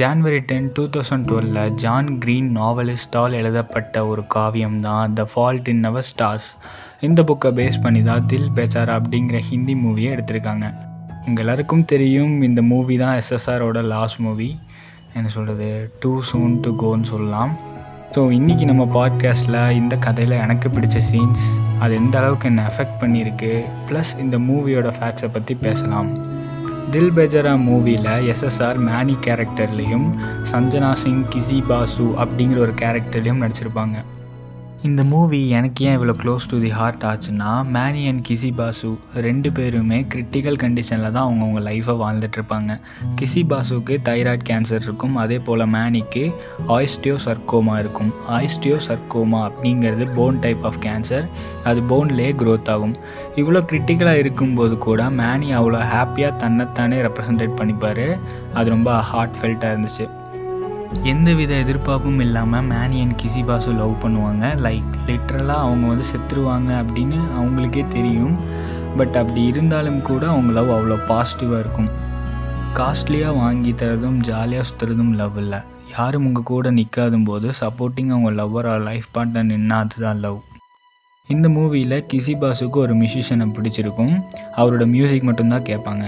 January 10, 2012 John Green நாவலிஸ்டால் எழுதப்பட்ட ஒரு காவியம் தான் த ஃபால்ட் இன் அவர் ஸ்டார்ஸ். இந்த புக்கை பேஸ் பண்ணி தான் தில் பேச்சாரா அப்படிங்கிற ஹிந்தி மூவியை எடுத்திருக்காங்க. உங்கள் எல்லாருக்கும் தெரியும் இந்த மூவி தான் எஸ்எஸ்ஆரோட லாஸ்ட் மூவி, என்ன சொல்கிறது, டூ சூன் டு கோன்னு சொல்லலாம். ஸோ இன்றைக்கி நம்ம பாட்காஸ்ட்டில் இந்த கதையில் எனக்கு பிடிச்ச சீன்ஸ், அது எந்த அளவுக்கு என்னை அஃபெக்ட் பண்ணியிருக்கு, ப்ளஸ் இந்த மூவியோட ஃபேக்ட்ஸை பற்றி பேசலாம். தில் பெஜரா மூவியில் எஸ்எஸ்ஆர் மேனி கேரக்டர்லேயும் சஞ்சனா சிங் கிசி பாசு அப்படிங்கிற ஒரு கேரக்டர்லேயும் நடிச்சிருப்பாங்க. இந்த மூவி எனக்கு ஏன் இவ்வளோ க்ளோஸ் டு தி ஹார்ட் ஆச்சுன்னா, மேனி அண்ட் கிசி பாசு ரெண்டு பேருமே கிரிட்டிக்கல் கண்டிஷனில் தான் அவங்கவுங்க லைஃப்பை வாழ்ந்துட்டுருப்பாங்க. கிசி பாசுக்கு தைராய்டு கேன்சர் இருக்கும், அதே போல் மேனிக்கு ஆஸ்டியோசார்கோமா இருக்கும். ஆஸ்டியோசார்கோமா அப்படிங்கிறது போன் டைப் ஆஃப் கேன்சர், அது போன்லேயே க்ரோத் ஆகும். இவ்வளோ கிரிட்டிக்கலாக இருக்கும்போது கூட மேனி அவ்வளோ ஹாப்பியாக தன்னைத்தானே ரெப்ரசன்டேட் பண்ணிப்பார். அது ரொம்ப ஹார்ட் ஃபெல்ட்டாக இருந்துச்சு. எந்தவித எதிர்பார்ப்பும் இல்லாமல் மேனி அண்ட் கிசி பாசு லவ் பண்ணுவாங்க. லிட்ரலாக அவங்க செத்துருவாங்க அப்படின்னு அவங்களுக்கே தெரியும். பட் அப்படி இருந்தாலும் கூட அவங்க லவ் அவ்வளோ பாசிட்டிவாக இருக்கும். காஸ்ட்லியாக வாங்கி தரதும் ஜாலியாக சுற்றுறதும் லவ் இல்லை. யாரும் உங்கள் கூட நிற்காதும் போது சப்போர்ட்டிங் அவங்க லவ்வர் ஆர் லைஃப் பார்ட்னர் நின்னா அதுதான் லவ். இந்த மூவியில் கிசி பாசுக்கு ஒரு மியூசிஷியனை பிடிச்சிருக்கும், அவரோட மியூசிக் மட்டும்தான் கேட்பாங்க.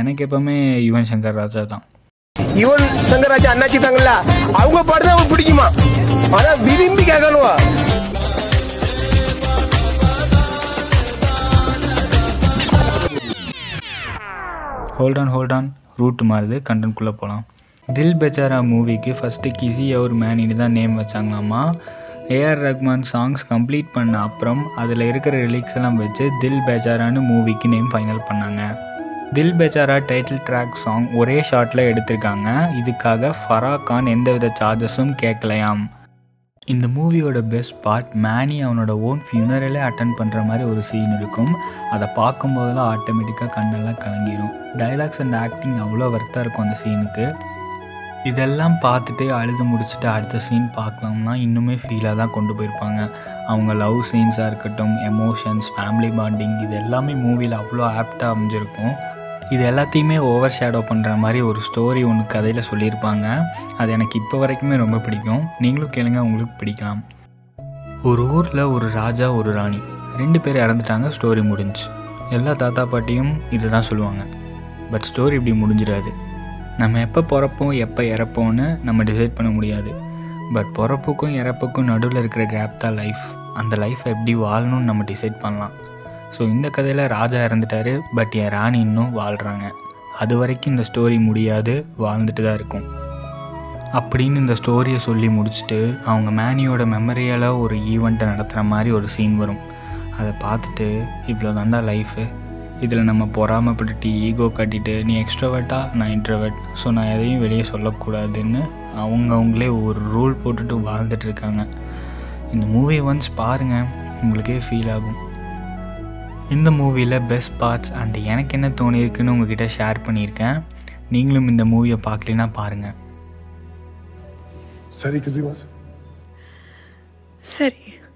எனக்கு எப்போவுமே யுவன்சங்கர் ராஜா தான். யுவன்சங்கர் ராஜா அண்ணாச்சி தாங்களா, அவங்க பாடுதான் அவங்களுக்கு பிடிக்குமா, அதான் விரும்பி கேட்கணுவா. ஹோல்டான் ரூட் மாறுது, கண்டன்குள்ளே போகலாம். தில் பெச்சாரா மூவிக்கு ஃபஸ்ட்டு கிசி அவர் மேனின்னு தான் நேம் வச்சாங்களாமா. ஏஆர் ரஹ்மான் சாங்ஸ் கம்ப்ளீட் பண்ண அப்புறம் அதில் இருக்கிற ரிலீக்ஸ் எல்லாம் வச்சு தில் பெச்சாரான்னு மூவிக்கு நேம் ஃபைனல் பண்ணாங்க. தில் பெச்சாரா டைட்டில் ட்ராக் சாங் ஒரே ஷாட்டில் எடுத்திருக்காங்க. இதுக்காக ஃபரா கான் எந்தவித சார்ஜஸும் கேட்கலையாம். இந்த மூவியோட பெஸ்ட் பார்ட், மேனி அவனோட ஓன் ஃபியூனரலே அட்டன் பண்ணுற மாதிரி ஒரு சீன் இருக்கும். அதை பார்க்கும்போதெல்லாம் ஆட்டோமேட்டிக்காக கண்ணெல்லாம் கலங்கிடும். டைலாக்ஸ் அண்ட் ஆக்டிங் அவ்வளோ வர்த்தாக இருக்கும் அந்த சீனுக்கு. இதெல்லாம் பார்த்துட்டு அழுது முடிச்சுட்டு அடுத்த சீன் பார்க்கலாம்னா இன்னுமே ஃபீலாக தான் கொண்டு போயிருப்பாங்க. அவங்க லவ் சீன்ஸாக இருக்கட்டும், எமோஷன்ஸ், ஃபேமிலி பாண்டிங், இது எல்லாமே மூவியில் அவ்வளோ ஆப்டாக அமைஞ்சிருக்கும். இது எல்லாத்தையுமே ஓவர் ஷேடோ பண்ணுற மாதிரி ஒரு ஸ்டோரி ஒன்று கதையில் சொல்லியிருப்பாங்க. அது எனக்கு இப்போ வரைக்குமே ரொம்ப பிடிக்கும். நீங்களும் கேளுங்க, உங்களுக்கு பிடிக்கலாம். ஒரு ஊரில் ஒரு ராஜா ஒரு ராணி, ரெண்டு பேர் இறந்துட்டாங்க, ஸ்டோரி முடிஞ்சு. எல்லா தாத்தா பாட்டியும் இது தான் சொல்லுவாங்க. பட் ஸ்டோரி இப்படி முடிஞ்சிடாது. நம்ம எப்போ பிறப்போம், எப்போ இறப்போம்னு நம்ம டிசைட் பண்ண முடியாது. பட் பிறப்புக்கும் இறப்புக்கும் நடுவில் இருக்கிற கேப் தான் லைஃப். அந்த லைஃப்பை எப்படி வாழணும்னு நம்ம டிசைட் பண்ணலாம். ஸோ இந்த கதையில் ராஜா இறந்துட்டார், பட் என் ராணி இன்னும் வாழ்கிறாங்க. அது வரைக்கும் இந்த ஸ்டோரி முடியாது, வாழ்ந்துட்டு தான் இருக்கும் அப்படின்னு இந்த ஸ்டோரியை சொல்லி முடிச்சுட்டு அவங்க மேனியோட மெமரியால் ஒரு ஈவெண்ட்டை நடத்துகிற மாதிரி ஒரு சீன் வரும். அதை பார்த்துட்டு இவ்வளோ தாண்டா லைஃபு, இதில் நம்ம பொறாமப்பட்டுட்டு ஈகோ கட்டிட்டு நீ எக்ஸ்ட்ரோவர்ட்டா நான் இன்ட்ரோவர்ட், ஸோ நான் எதையும் வெளியே சொல்லக்கூடாதுன்னு அவங்களே ஒரு ரூல் போட்டுட்டு வாழ்ந்துட்டுருக்காங்க. இந்த மூவி ஒன்ஸ் பாருங்கள், உங்களுக்கே ஃபீல் ஆகும். இந்த மூவியில் பெஸ்ட் பார்ட்ஸ் அண்ட் எனக்கு என்ன தோணியிருக்குன்னு உங்ககிட்ட ஷேர் பண்ணியிருக்கேன். நீங்களும் இந்த மூவியை பார்க்கலன்னா பாருங்கள். சரி.